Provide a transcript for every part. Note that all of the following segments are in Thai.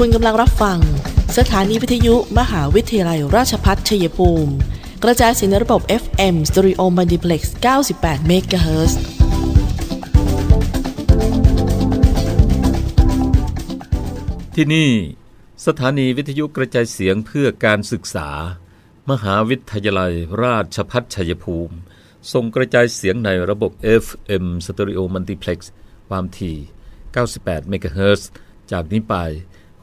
คุณกำลังรับฟังสถานีวิทยุมหาวิทยาลัยราชภัฏชัยภูมิกระจายเสียงในระบบ FM Stereo Multiplex 98 MHz ที่นี่สถานีวิทยุกระจายเสียงเพื่อการศึกษามหาวิทยาลัยราชภัฏชัยภูมิส่งกระจายเสียงในระบบ FM Stereo Multiplex ความถี่98 MHz จากนี้ไป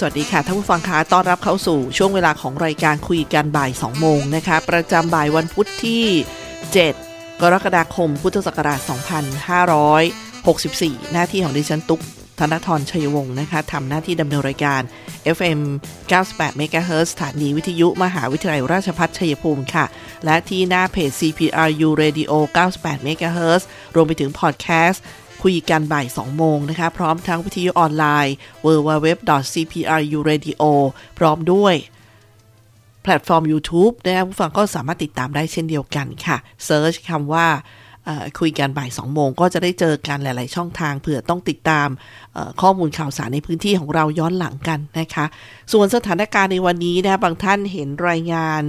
สวัสดีค่ะท่านผู้ฟังคะต้อนรับเข้าสู่ช่วงเวลาของรายการคุยกันบ่าย 2 โมงนะคะประจำบ่ายวันพุธที่ 7 กรกฎาคม พุทธศักราช 2564 หน้าที่ของดิฉันตุ๊ก ธนธร ชัยวงศ์นะคะทำหน้าที่ดำเนินรายการ FM 98 MHz สถานีวิทยุมหาวิทยาลัยราชภัฏชัยภูมิค่ะและที่หน้าเพจ CPRU Radio 98 MHz รวมไปถึงพอดแคสต์คุยกันบ่าย 2 โมงนะคะพร้อมทั้งวิทยุออนไลน์ www.cpru.radio พร้อมด้วยแพลตฟอร์ม YouTube นะคะผู้ฟังก็สามารถติดตามได้เช่นเดียวกันค่ะเซิร์ชคำว่าคุยกันบ่าย 2 โมงก็จะได้เจอกันหลายๆช่องทางเผื่อต้องติดตามข้อมูลข่าวสารในพื้นที่ของเราย้อนหลังกันนะคะส่วนสถานการณ์ในวันนี้นะบางท่านเห็นรายงาน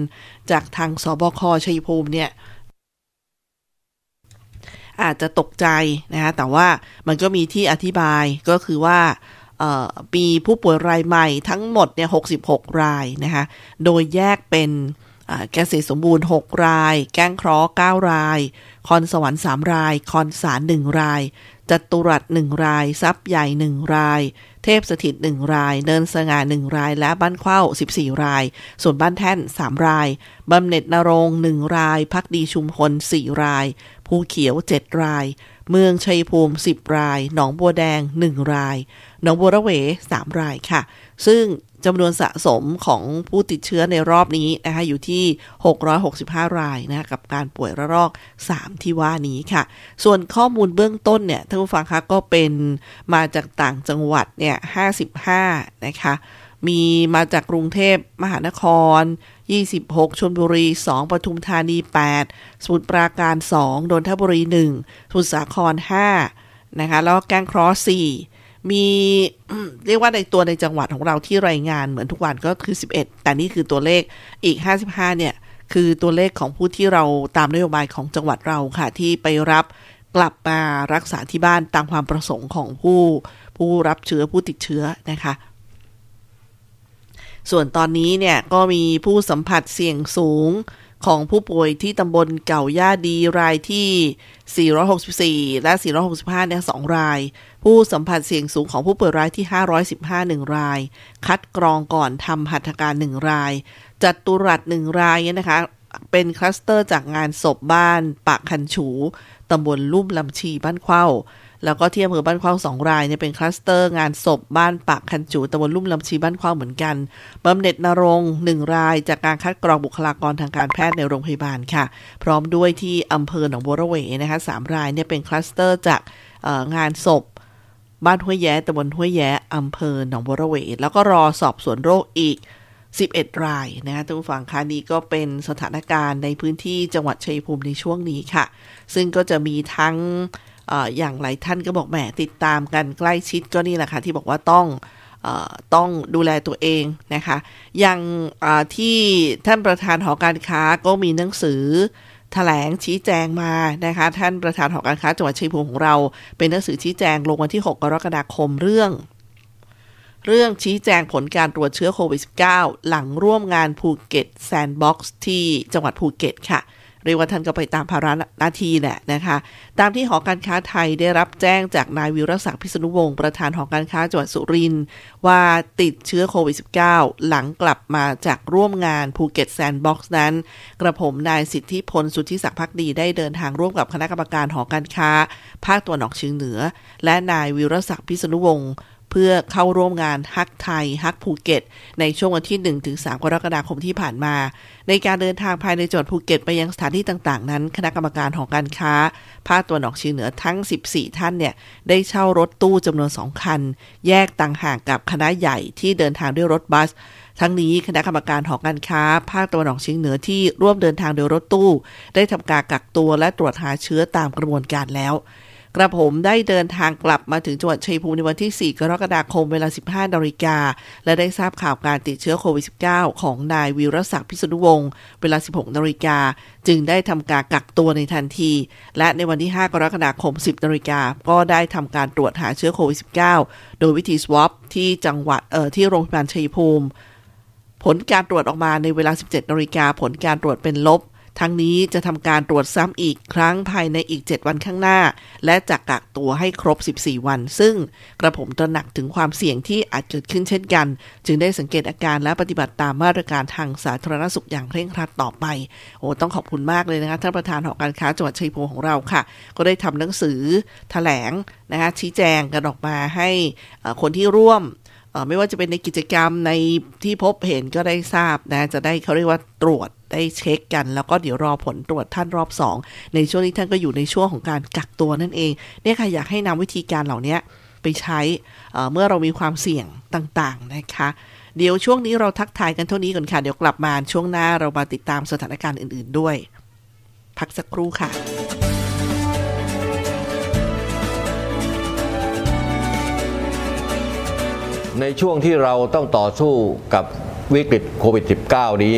จากทางสบคชัยภูมิเนี่ยอาจจะตกใจนะคะแต่ว่ามันก็มีที่อธิบายก็คือว่ามีผู้ป่วยรายใหม่ทั้งหมดเนี่ย66รายนะคะโดยแยกเป็นเกษตรสมบูรณ์6รายแก้งเคราะห์9รายคอนสวรรค์3รายคอนสาร1รายจัตุรัส1รายทรัพย์ใหญ่1รายเทพสถิต1รายเนินสง่า1รายและบ้านเข้า14รายส่วนบ้านแท่น3รายบำเหน็จนรงค์1รายภักดีชุมพล4รายภูเขียว7รายเมืองชัยภูมิ10รายหนองบัวแดง1รายหนองบัวระเว3รายค่ะซึ่งจำนวนสะสมของผู้ติดเชื้อในรอบนี้นะคะอยู่ที่665รายนะกับการป่วยระลอก3ที่ว่านี้ค่ะส่วนข้อมูลเบื้องต้นเนี่ยท่านผู้ฟังคะก็เป็นมาจากต่างจังหวัดเนี่ย55นะคะมีมาจากกรุงเทพมหานคร26ชลบุรี2ปทุมธานี8สมุทรปราการ2นนทบุรี1สมุทรสาคร5นะคะแล้วก็แก้งเคราะห์4มีเรียกว่าในตัวในจังหวัดของเราที่รายงานเหมือนทุกวันก็คือ11แต่นี่คือตัวเลขอีก55เนี่ยคือตัวเลขของผู้ที่เราตามนโยบายของจังหวัดเราค่ะที่ไปรับกลับมารักษาที่บ้านตามความประสงค์ของผู้รับเชื้อผู้ติดเชื้อนะคะส่วนตอนนี้เนี่ยก็มีผู้สัมผัสเสี่ยงสูงของผู้ป่วยที่ตำบลเก่าย่าดีรายที่464และ465เนี่ย2รายผู้สัมผัสเสี่ยงสูงของผู้ป่วยรายที่515 1รายคัดกรองก่อนทำหัตถการ1รายจัตุรัส1รายนะคะเป็นคลัสเตอร์จากงานศพบ้านปากคันฉูตำบลลุ่มลำชีบ้านเข้าแล้วก็ที่อำเภอบ้านเข้า2รายเนี่ยเป็นคลัสเตอร์งานศพบ้านปากคันจูตำบลลุ่มลำชีบ้านเข้าเหมือนกันบำเหน็จนรงค์1รายจากการคัดกรองบุคลากรทางการแพทย์ในโรงพยาบาลค่ะพร้อมด้วยที่อำเภอหนองบัวระเวนะคะ3รายเนี่ยเป็นคลัสเตอร์จากงานศพบ้านห้วยแย้ตำบลห้วยแย้อำเภอหนองบัวระเวแล้วก็รอสอบสวนโรคอีก11รายนะคะท่านผู้ฟังคะนี่ก็เป็นสถานการณ์ในพื้นที่จังหวัดชัยภูมิในช่วงนี้ค่ะซึ่งก็จะมีทั้งอย่างหลายท่านก็บอกแหมติดตามกันใกล้ชิดก็นี่แหละค่ะที่บอกว่าต้องดูแลตัวเองนะคะอย่างที่ท่านประธานหอการค้าก็มีหนังสือแถลงชี้แจงมานะคะท่านประธานหอการค้าจังหวัดชัยภูมิของเราเป็นหนังสือชี้แจงลงวันที่6กรกฎาคมเรื่องชี้แจงผลการตรวจเชื้อโควิด -19 หลังร่วมงานภูเก็ตแซนด์บ็อกซ์ที่จังหวัดภูเก็ตค่ะ เรียกว่าท่านก็ไปตามภาระหน้าที่แหละนะคะตามที่หอการค้าไทยได้รับแจ้งจากนายวิรศักดิ์พิษณุวงศ์ประธานหอการค้าจังหวัดสุรินทร์ว่าติดเชื้อโควิด -19 หลังกลับมาจากร่วมงานภูเก็ตแซนด์บ็อกซ์นั้นกระผมนายสิทธิพลสุทธิศักดิ์ภักดีได้เดินทางร่วมกับคณะกรรมการหอการค้าภาคตะวันออกเฉียงเหนือและนายวิรศักดิ์พิษณุวงศ์เพื่อเข้าร่วมงานฮักไทยฮักภูเก็ตในช่วงวันที่ 1-3 กรกฎาคมที่ผ่านมาในการเดินทางภายในจังหวัดภูเก็ตไปยังสถานที่ต่างๆนั้นคณะกรรมการหอการค้าภาคตะวันออกเฉียงเหนือทั้ง14ท่านเนี่ยได้เช่ารถตู้จำนวน2คันแยกต่างหากกับคณะใหญ่ที่เดินทางด้วยรถบัสทั้งนี้คณะกรรมการหอการค้าภาคตะวันออกเฉียงเหนือที่ร่วมเดินทางโดยรถตู้ได้ทำการกักตัวและตรวจหาเชื้อตามกระบวนการแล้วกระผมได้เดินทางกลับมาถึงจังหวัดชัยภูมิในวันที่4กรกฎาคมเวลา 15:00 น.และได้ทราบข่าวการติดเชื้อโควิด -19 ของนายวิรศักดิ์พิษณุวงศ์เวลา 16:00 น.จึงได้ทำการกักตัวในทันทีและในวันที่5กรกฎาคม 10:00 น.ก็ได้ทำการตรวจหาเชื้อโควิด -19 โดยวิธี swab ที่จังหวัดที่โรงพยาบาลชัยภูมิผลการตรวจออกมาในเวลา 17:00 น.ผลการตรวจเป็นลบทั้งนี้จะทำการตรวจซ้ำอีกครั้งภายในอีก7วันข้างหน้าและจะกักตัวให้ครบ14วันซึ่งกระผมตระหนักถึงความเสี่ยงที่อาจเกิดขึ้นเช่นกันจึงได้สังเกตอาการและปฏิบัติตามมาตรการทางสาธารณสุขอย่างเคร่งครัดต่อไปต้องขอบคุณมากเลยนะคะท่านประธานหอการค้าจังหวัดชัยภูมิของเราค่ะก็ได้ทำหนังสือแถลงนะคะชี้แจงกันออกมาให้คนที่ร่วมไม่ว่าจะเป็นในกิจกรรมในที่พบเห็นก็ได้ทราบนะจะได้เขาเรียกว่าตรวจได้เช็คกันแล้วก็เดี๋ยวรอผลตรวจท่านรอบ2ในช่วงนี้ท่านก็อยู่ในช่วงของการกักตัวนั่นเองเนี่ยค่ะอยากให้นำวิธีการเหล่านี้ไปใช้เมื่อเรามีความเสี่ยงต่างๆนะคะเดี๋ยวช่วงนี้เราทักทายกันเท่านี้ก่อนค่ะเดี๋ยวกลับมาช่วงหน้าเรามาติดตามสถานการณ์อื่นๆด้วยพักสักครู่ค่ะในช่วงที่เราต้องต่อสู้กับวิกฤตโควิด -19 นี้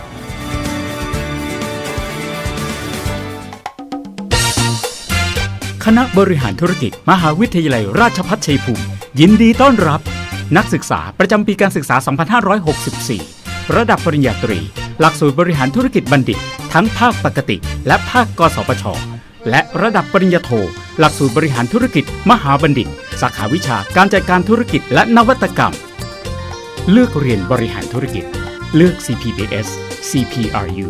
คณะบริหารธุรกิจมหาวิทยาลัยราชภัฏชัยภูมิยินดีต้อนรับนักศึกษาประจำปีการศึกษา 2564 ระดับปริญญาตรีหลักสูตรบริหารธุรกิจบัณฑิตทั้งภาคปกติและภาคกสพช.และระดับปริญญาโทหลักสูตรบริหารธุรกิจมหาบัณฑิตสาขาวิชาการจัดการธุรกิจและนวัตกรรมเลือกเรียนบริหารธุรกิจเลือก CPBS CPRU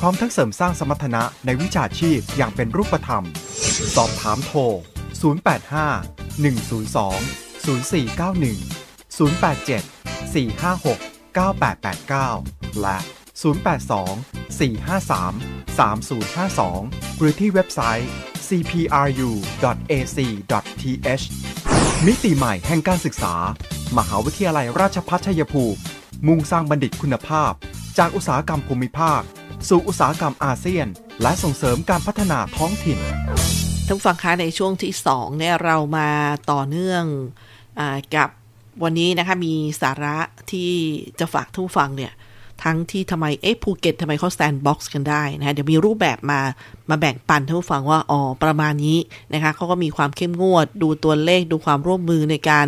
พร้อมทั้งเสริมสร้างสมรรถนะในวิชาชีพอย่างเป็นรูปธรรมสอบถามโทร085 102 0491 087 456 9889 และ082 453 3052 หรือที่เว็บไซต์ cpru.ac.th มิติใหม่แห่งการศึกษามหาวิทยาลัยราชภัฏชัยภูมิมุ่งสร้างบัณฑิตคุณภาพจากอุตสาหกรรมภูมิภาคสู่อุตสาหกรรมอาเซียนและส่งเสริมการพัฒนาท้องถิ่นท่านผู้ฟังคะในช่วงที่2เนี่ยเรามาต่อเนื่องกับวันนี้นะคะมีสาระที่จะฝากท่านผู้ฟังเนี่ยทั้งที่ทำไมภูเก็ตทำไมเขาแซนด์บ็อกซ์กันได้นะเดี๋ยวมีรูปแบบมาแบ่งปันท่านผู้ฟังว่าอ๋อประมาณนี้นะคะเขาก็มีความเข้มงวดดูตัวเลขดูความร่วมมือในการ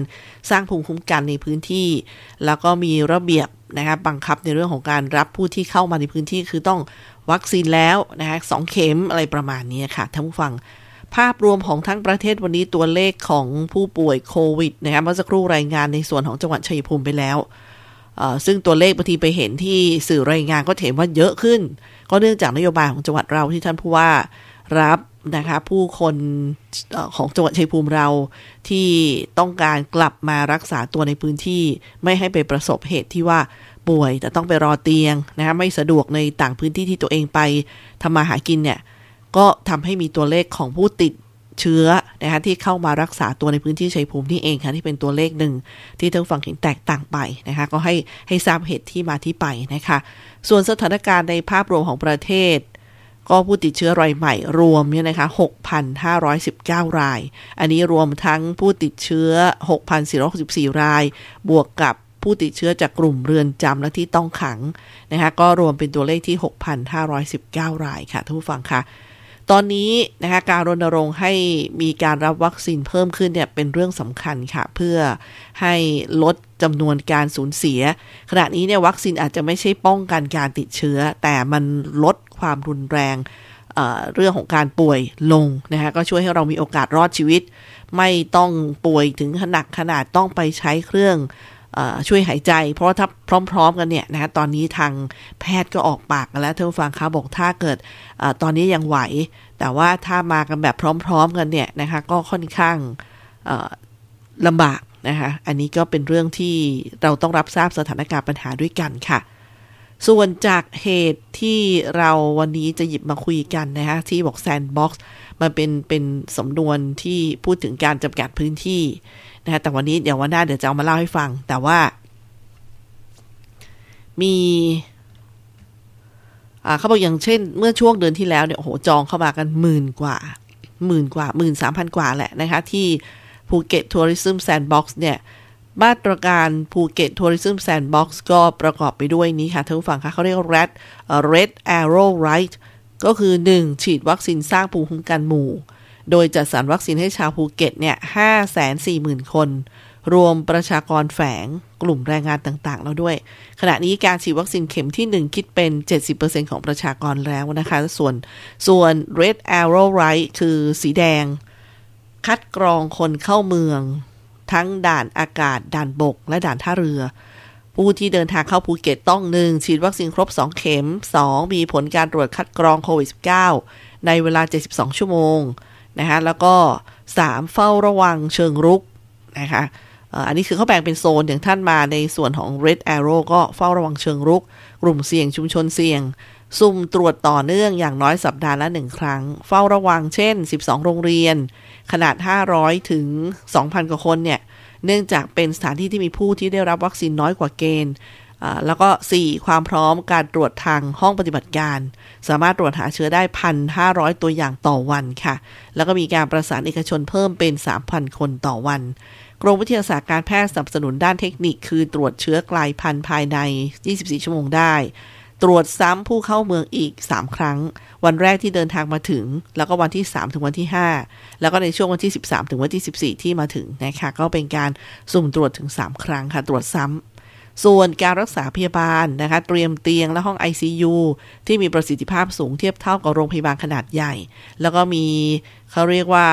สร้างภูมิคุ้มกันในพื้นที่แล้วก็มีระเบียบนะคะบังคับในเรื่องของการรับผู้ที่เข้ามาในพื้นที่คือต้องวัคซีนแล้วนะคะ2เข็มอะไรประมาณนี้ค่ะท่านผู้ฟังภาพรวมของทั้งประเทศวันนี้ตัวเลขของผู้ป่วยโควิดนะคะเมื่อสักครู่รายงานในส่วนของจังหวัดชัยภูมิไปแล้วซึ่งตัวเลขบางทีไปเห็นที่สื่อรายงานก็เห็นว่าเยอะขึ้นก็เนื่องจากนโยบายของจังหวัดเราที่ท่านผู้ว่า รับนะคะผู้คนของจังหวัดชัยภูมิเราที่ต้องการกลับมารักษาตัวในพื้นที่ไม่ให้ไปประสบเหตุที่ว่าป่วยแต่ต้องไปรอเตียงนะคะไม่สะดวกในต่างพื้นที่ที่ตัวเองไปทำมาหากินเนี่ยก็ทำให้มีตัวเลขของผู้ติดเชื้อนะคะที่เข้ามารักษาตัวในพื้นที่ชัยภูมินี่เองค่ะที่เป็นตัวเลขหนึ่งที่ทางฝั่งเห็นแตกต่างไปนะคะก็ให้ทราบเหตุที่มาที่ไปนะคะส่วนสถานการณ์ในภาพรวมของประเทศก็ผู้ติดเชื้อรายใหม่รวมเนี่ยนะคะ 6,519 รายอันนี้รวมทั้งผู้ติดเชื้อ 6,464 รายบวกกับผู้ติดเชื้อจากกลุ่มเรือนจำและที่ต้องขังนะคะก็รวมเป็นตัวเลขที่ 6,519 รายค่ะท่านผู้ฟังค่ะตอนนี้นะคะการรณรงค์ให้มีการรับวัคซีนเพิ่มขึ้นเนี่ยเป็นเรื่องสำคัญค่ะเพื่อให้ลดจำนวนการสูญเสียขณะนี้เนี่ยวัคซีนอาจจะไม่ใช่ป้องกันการติดเชื้อแต่มันลดความรุนแรงเรื่องของการป่วยลงนะคะก็ช่วยให้เรามีโอกาสรอดชีวิตไม่ต้องป่วยถึงหนักขนาดต้องไปใช้เครื่องช่วยหายใจเพราะถ้าพร้อมๆกันเนี่ยนะคะตอนนี้ทางแพทย์ก็ออกปากกันแล้วท่านผู้ฟังคะบอกถ้าเกิดตอนนี้ยังไหวแต่ว่าถ้ามากันแบบพร้อมๆกันเนี่ยนะคะก็ค่อนข้างลำบากนะคะอันนี้ก็เป็นเรื่องที่เราต้องรับทราบสถานการณ์ปัญหาด้วยกันค่ะส่วนจากเหตุที่เราวันนี้จะหยิบมาคุยกันนะคะที่บอกแซนด์บ็อกซ์มันเป็นสำนวนที่พูดถึงการจำกัดพื้นที่นะคะแต่วันนี้เดี๋ยววันหน้าเดี๋ยวจะเอามาเล่าให้ฟังแต่ว่ามีเขาบอกอย่างเช่นเมื่อช่วงเดือนที่แล้วเนี่ยโอ้โหจองเข้ามากันหมื่นกว่า 13,000 กว่าแหละนะคะที่ภูเก็ตทัวริซึมแซนด์บ็อกซ์เนี่ยมาตรการภูเก็ตทัวริซึมแซนด์บ็อกซ์ก็ประกอบไปด้วยนี้ค่ะท่านผู้ฟังคะเขาเรียก Red Arrow Right ก็คือ 1. ฉีดวัคซีนสร้างภูมิคุ้มกันหมู่โดยจัดสรรวัคซีนให้ชาวภูเก็ตเนี่ย 540,000 คนรวมประชากรแฝงกลุ่มแรงงานต่างๆแล้วด้วยขณะนี้การฉีดวัคซีนเข็มที่1คิดเป็น 70% ของประชากรแล้วนะคะส่วน Red Arrow Right คือสีแดงคัดกรองคนเข้าเมืองทั้งด่านอากาศด่านบกและด่านท่าเรือผู้ที่เดินทางเข้าภูเก็ตต้อง 1. ฉีดวัคซีนครบ2เข็ม 2. มีผลการตรวจคัดกรองโควิด -19 ในเวลา72ชั่วโมงนะคะแล้วก็3เฝ้าระวังเชิงรุกนะคะอันนี้คือเขาแบ่งเป็นโซนอย่างท่านมาในส่วนของ Red Arrow ก็เฝ้าระวังเชิงรุกกลุ่มเสี่ยงชุมชนเสี่ยงซุ่มตรวจต่อเนื่องอย่างน้อยสัปดาห์ละ1ครั้งเฝ้าระวังเช่น12โรงเรียนขนาด500ถึง 2,000 กว่าคนเนี่ยเนื่องจากเป็นสถานที่ที่มีผู้ที่ได้รับวัคซีนน้อยกว่าเกณฑ์แล้วก็4ความพร้อมการตรวจทางห้องปฏิบัติการสามารถตรวจหาเชื้อได้ 1,500 ตัวอย่างต่อวันค่ะแล้วก็มีการประสานเอกชนเพิ่มเป็น 3,000 คนต่อวันกรมวิทยาศาสตร์การแพทย์สนับสนุนด้านเทคนิคคือตรวจเชื้อกลายพันธุ์ภายใน24ชั่วโมงได้ตรวจซ้ำผู้เข้าเมืองอีก3ครั้งวันแรกที่เดินทางมาถึงแล้วก็วันที่3ถึงวันที่5แล้วก็ในช่วงวันที่13ถึงวันที่14ที่มาถึงนะคะก็เป็นการสุ่มตรวจถึง3ครั้งค่ะตรวจซ้ำส่วนการรักษาพยาบาลนะคะเตรียมเตียงและห้อง ICU ที่มีประสิทธิภาพสูงเทียบเท่ากับโรงพยาบาลขนาดใหญ่แล้วก็มีเขาเรียกว่า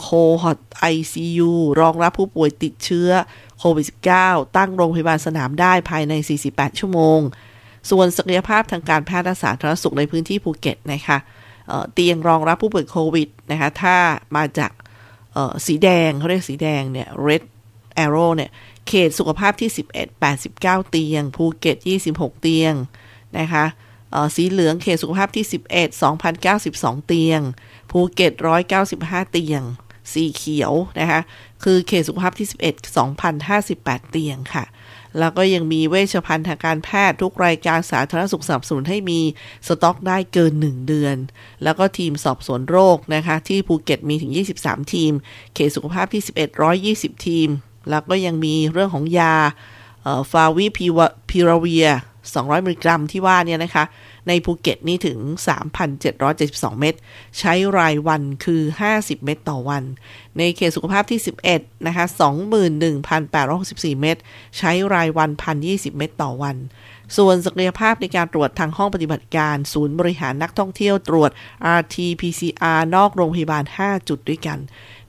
โคฮอต ICU รองรับผู้ป่วยติดเชื้อโควิด -19 ตั้งโรงพยาบาลสนามได้ภายใน48ชั่วโมงส่วนศักยภาพทางการแพทย์และสาธารณสุขในพื้นที่ภูเก็ตนะคะเตียงรองรับผู้ป่วยโควิดนะคะถ้ามาจากสีแดงเขาเรียกสีแดงเนี่ย Red Arrow เนี่ยเขตสุขภาพที่11 89เตียงภูเก็ต26เตียงนะคะสีเหลืองเขตสุขภาพที่11 2,092 เตียงภูเก็ต195เตียงสีเขียวนะคะคือเขตสุขภาพที่11 2,058เตียงค่ะแล้วก็ยังมีเวชภัณฑ์ทางการแพทย์ทุกรายการสาธารณสุขสนับสนุนให้มีสต็อกได้เกิน1เดือนแล้วก็ทีมสอบสวนโรคนะคะที่ภูเก็ตมีถึง23ทีมเขตสุขภาพที่11 120ทีมแล้วก็ยังมีเรื่องของยาฟาวิพิราเวีย200มิลลิกรัมที่ว่าเนี่ยนะคะในภูเก็ตนี่ถึง 3,772 เม็ดใช้รายวันคือ50เม็ดต่อวันในเขตสุขภาพที่11นะคะ 21,864 เม็ดใช้รายวัน 1,020 เม็ดต่อวันส่วนศักยภาพในการตรวจทางห้องปฏิบัติการศูนย์บริหารนักท่องเที่ยวตรวจ RT-PCR นอกโรงพยาบาล5จุดด้วยกัน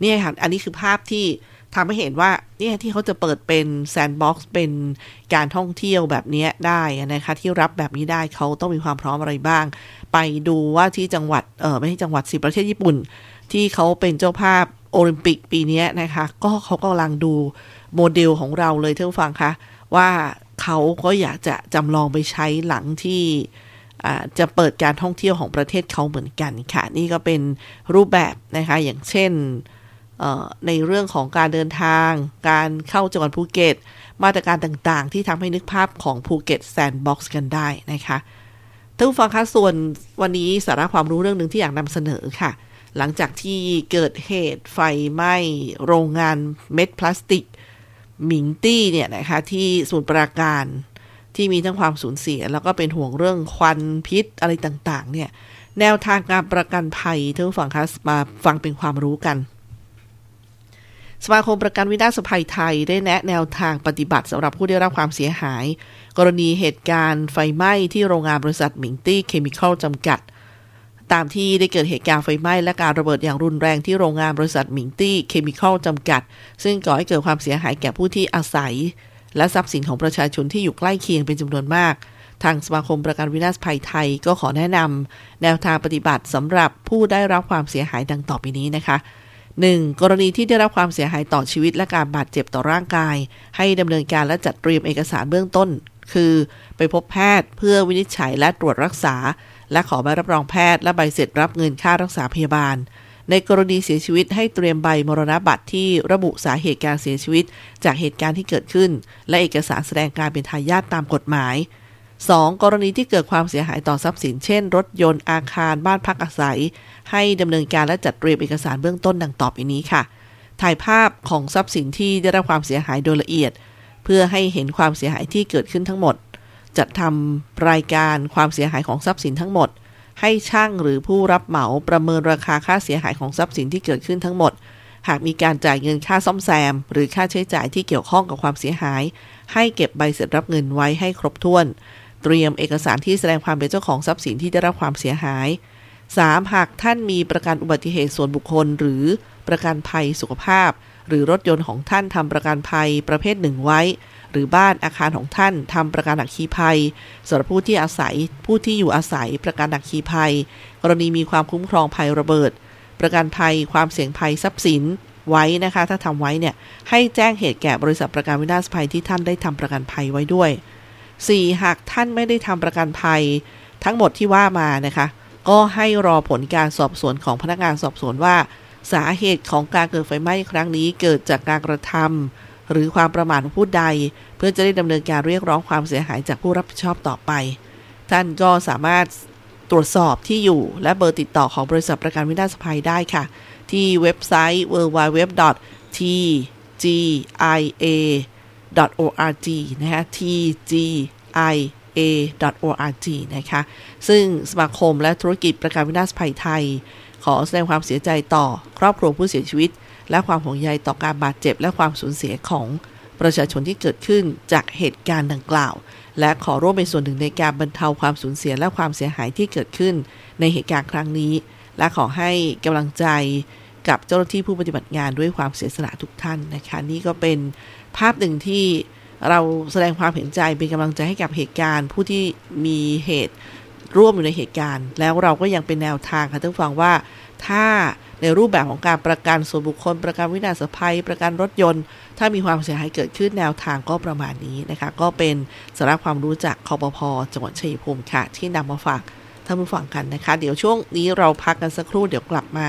นี่ค่ะอันนี้คือภาพที่ ทำให้เห็นว่าเนี่ยที่เขาจะเปิดเป็นแซนด์บ็อกซ์เป็นการท่องเที่ยวแบบนี้ได้นะคะที่รับแบบนี้ได้เขาต้องมีความพร้อมอะไรบ้างไปดูว่าที่จังหวัดไม่ใช่จังหวัดสิประเทศญี่ปุ่นที่เขาเป็นเจ้าภาพโอลิมปิกปีนี้นะคะก็เขากำลังดูโมเดลของเราเลยท่านผู้ฟังคะว่าเขาก็อยากจะจำลองไปใช้หลังที่จะเปิดการท่องเที่ยวของประเทศเขาเหมือนกันค่ะนี่ก็เป็นรูปแบบนะคะอย่างเช่นในเรื่องของการเดินทางการเข้าจังหวัดภูเก็ตมาตรการต่างๆที่ทำให้นึกภาพของภูเก็ตแซนด์บ็อกซ์กันได้นะคะท่านผู้ฟังคะส่วนวันนี้สาระความรู้เรื่องนึงที่อยากนำเสนอค่ะหลังจากที่เกิดเหตุไฟไหม้โรงงานเม็ดพลาสติกหมิงตี้เนี่ยนะคะที่สมุทรปราการที่มีทั้งความสูญเสียแล้วก็เป็นห่วงเรื่องควันพิษอะไรต่างๆเนี่ยแนวทางการประกันภัยท่านผู้ฟังคะมาฟังเป็นความรู้กันสมาคมประกันวินาศภัยไทยได้แนะแนวทางปฏิบัติสำหรับผู้ได้รับความเสียหายกรณีเหตุการณ์ไฟไหม้ที่โรงงานบริษัทหมิงตี้เคมีคอลจำกัดตามที่ได้เกิดเหตุการณ์ไฟไหม้และการระเบิดอย่างรุนแรงที่โรงงานบริษัทหมิงตี้เคมีคอลจำกัดซึ่งก่อให้เกิดความเสียหายแก่ผู้ที่อาศัยและทรัพย์สินของประชาชนที่อยู่ใกล้เคียงเป็นจำนวนมากทางสมาคมประกันวินาศภัยไทยก็ขอแนะนำแนวทางปฏิบัติสำหรับผู้ได้รับความเสียหายดังต่อไปนี้นะคะ1. กรณีที่ได้รับความเสียหายต่อชีวิตและการบาดเจ็บต่อร่างกายให้ดำเนินการและจัดเตรียมเอกสารเบื้องต้นคือไปพบแพทย์เพื่อวินิจฉัยและตรวจรักษาและขอใบรับรองแพทย์และใบเสร็จรับเงินค่ารักษาพยาบาลในกรณีเสียชีวิตให้เตรียมใบมรณบัตรที่ระบุสาเหตุการเสียชีวิตจากเหตุการณ์ที่เกิดขึ้นและเอกสารแสดงการเป็นทายาทตามกฎหมาย 2. กรณีที่เกิดความเสียหายต่อทรัพย์สินเช่นรถยนต์อาคารบ้านพักอาศัยให้ดำเนินการและจัดเตรียมเอกสารเบื้องต้นดังต่อไปนี้ค่ะถ่ายภาพของทรัพย์สินที่ได้รับความเสียหายโดยละเอียดเพื่อให้เห็นความเสียหายที่เกิดขึ้นทั้งหมดจัดทำรายการความเสียหายของทรัพย์สินทั้งหมดให้ช่างหรือผู้รับเหมาประเมินราคาค่าเสียหายของทรัพย์สินที่เกิดขึ้นทั้งหมดหากมีการจ่ายเงินค่าซ่อมแซมหรือค่าใช้จ่ายที่เกี่ยวข้องกับความเสียหายให้เก็บใบเสร็จรับเงินไว้ให้ครบถ้วนเตรียมเอกสารที่แสดงความเป็นเจ้าของทรัพย์สินที่ได้รับความเสียหาย 3. หากท่านมีประกันอุบัติเหตุส่วนบุคคลหรือประกันภัยสุขภาพหรือรถยนต์ของท่านทำประกันภัยประเภทหนึ่งไว้หรือบ้านอาคารของท่านทำประกันอัคคีภัยสำหรับผู้ที่อาศัยผู้ที่อยู่อาศัยประกันอัคคีภัยกรณีมีความคุ้มครองภัยระเบิดประกันภัยความเสี่ยงภัยทรัพย์สินไว้นะคะถ้าทำไว้เนี่ยให้แจ้งเหตุแก่บริษัทประกันวินาศภัยที่ท่านได้ทำประกันภัยไว้ด้วย 4. หากท่านไม่ได้ทำประกันภัยทั้งหมดที่ว่ามานะคะก็ให้รอผลการสอบสวนของพนักงานสอบสวนว่าสาเหตุของการเกิดไฟไหม้ครั้งนี้เกิดจากการกระทำหรือความประมาทของผู้ใดเพื่อจะได้ดำเนินการเรียกร้องความเสียหายจากผู้รับผิดชอบต่อไปท่านก็สามารถตรวจสอบที่อยู่และเบอร์ติดต่อของบริษัทประกันวินาศภัยได้ค่ะที่เว็บไซต์ www.tgia.org นะคะ tgia.org นะคะซึ่งสมาคมและธุรกิจประกันวินาศภัยไทยขอแสดงความเสียใจต่อครอบครัวผู้เสียชีวิตและความห่วงใยต่อการบาดเจ็บและความสูญเสียของประชาชนที่เกิดขึ้นจากเหตุการณ์ดังกล่าวและขอร่วมเป็นส่วนหนึ่งในการบรรเทาความสูญเสียและความเสียหายที่เกิดขึ้นในเหตุการณ์ครั้งนี้และขอให้กำลังใจกับเจ้าหน้าที่ผู้ปฏิบัติงานด้วยความเสียสละทุกท่านนะคะนี่ก็เป็นภาพหนึ่งที่เราแสดงความเห็นใจเป็นกำลังใจให้กับเหตุการณ์ผู้ที่มีเหตุร่วมอยู่ในเหตุการณ์แล้วเราก็ยังเป็นแนวทางค่ะท่านผู้ฟังว่าถ้าในรูปแบบของการประกันส่วนบุคคลประกันวินาศภัยประกันรถยนต์ถ้ามีความเสียหายเกิดขึ้นแนวทางก็ประมาณนี้นะคะก็เป็นสาระความรู้จากคปภ.จังหวัดชัยภูมิค่ะที่นำมาฝากท่านผู้ฟังกันนะคะเดี๋ยวช่วงนี้เราพักกันสักครู่เดี๋ยวกลับมา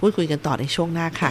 พูดคุยกันต่อในช่วงหน้าค่ะ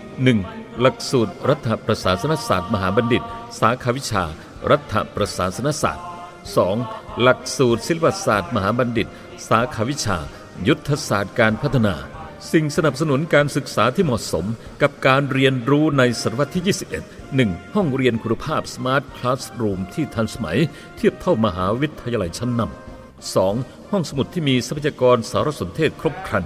1. หลักสูตรรัฐประศาสนศาสตร์มหาบัณฑิตสาขาวิชารัฐประศาสนศาสตร์ 2. หลักสูตรศิลปศาสตร์มหาบัณฑิตสาขาวิชายุทธศาสตร์การพัฒนาสิ่งสนับสนุนการศึกษาที่เหมาะสมกับการเรียนรู้ในศตวรรษที่ 21 1. ห้องเรียนคุณภาพ Smart Classroom ที่ทันสมัยเทียบเท่ามหาวิทยาลัยชั้นนำ 2. ห้องสมุดที่มีทรัพยากรสารสนเทศครบครัน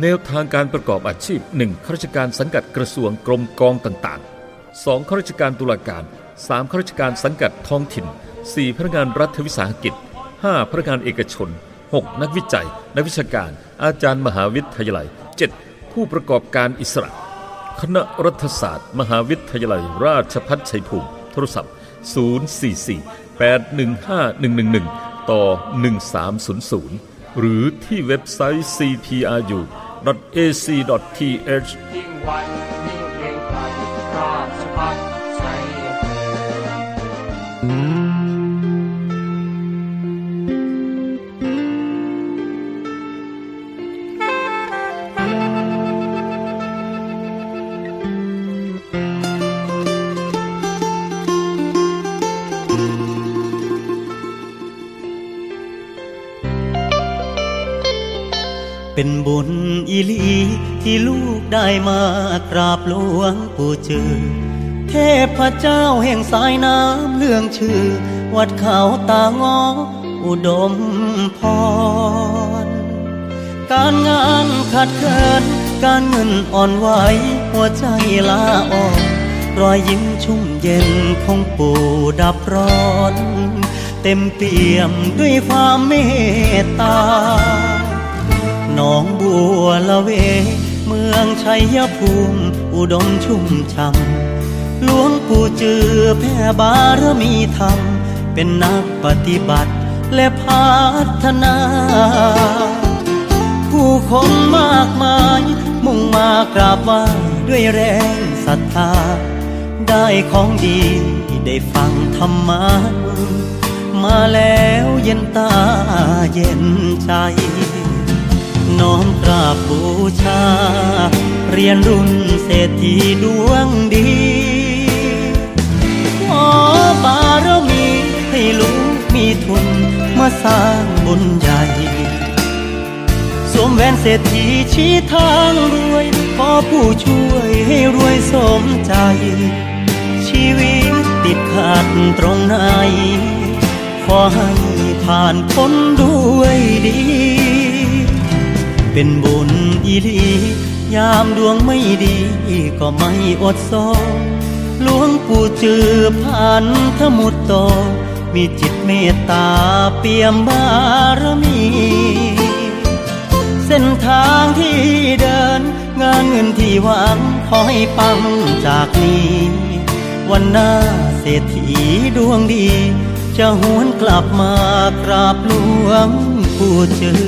แนวทางการประกอบอาชีพ 1. ข้าราชการสังกัดกระทรวงกรมกองต่างๆ 2. ข้าราชการตุลาการ 3. ข้าราชการสังกัดท้องถิ่น 4. พนักงานรัฐวิสาหกิจ 5. พนักงานเอกชน 6. นักวิจัยนักวิชาการอาจารย์มหาวิทยาลัย 7. ผู้ประกอบการอิสระคณะรัฐศาสตร์มหาวิทยาลัยราชภัฏชัยภูมิโทรศัพท์044-815-111ต่อ 1300 หรือที่เว็บไซต์ cpru.ac.th เป็นบุญอีหลีที่ลูกได้มากราบหลวงปู่จือเทพเจ้าแห่งสายน้ำเรื่องชื่อวัดเขาตางออุดมพรการงานขัดเคินการเงินอ่อนไหวหัวใจลาออกรอยยิ้มชุ่มเย็นของปู่ดับร้อนเต็มเปี่ยมด้วยความเมตตาน้องบัวละเวเมืองชัยภูมิอุดมชุ่มช่ำหลวงปู่จือแผ่บารมีธรรมเป็นนักปฏิบัติและพัฒนาผู้คนมากมายมุ่งมากราบไหว้ด้วยแรงศรัทธาได้ของดีได้ฟังธรรมะมาแล้วเย็นตาเย็นใจน้อมกราบบูชาเรียนรุ่นเศรษฐีดวงดีขอบารมีให้ลูกมีทุนมาสร้างบุญใหญ่สวมแหวนเศรษฐีชี้ทางรวยขอผู้ช่วยให้รวยสมใจชีวิตติดขัดตรงไหนขอให้ผ่านพ้นด้วยดีเป็นบุญอีหลียามดวงไม่ดีก็ไม่อดสอหลวงปู่จือพันธมุตโตมีจิตเมตตาเปี่ยมบารมีเส้นทางที่เดินงานเงินที่หวังขอให้ปังจากนี้วันหน้าเศรษฐีดวงดีจะหวนกลับมากราบหลวงปู่จือ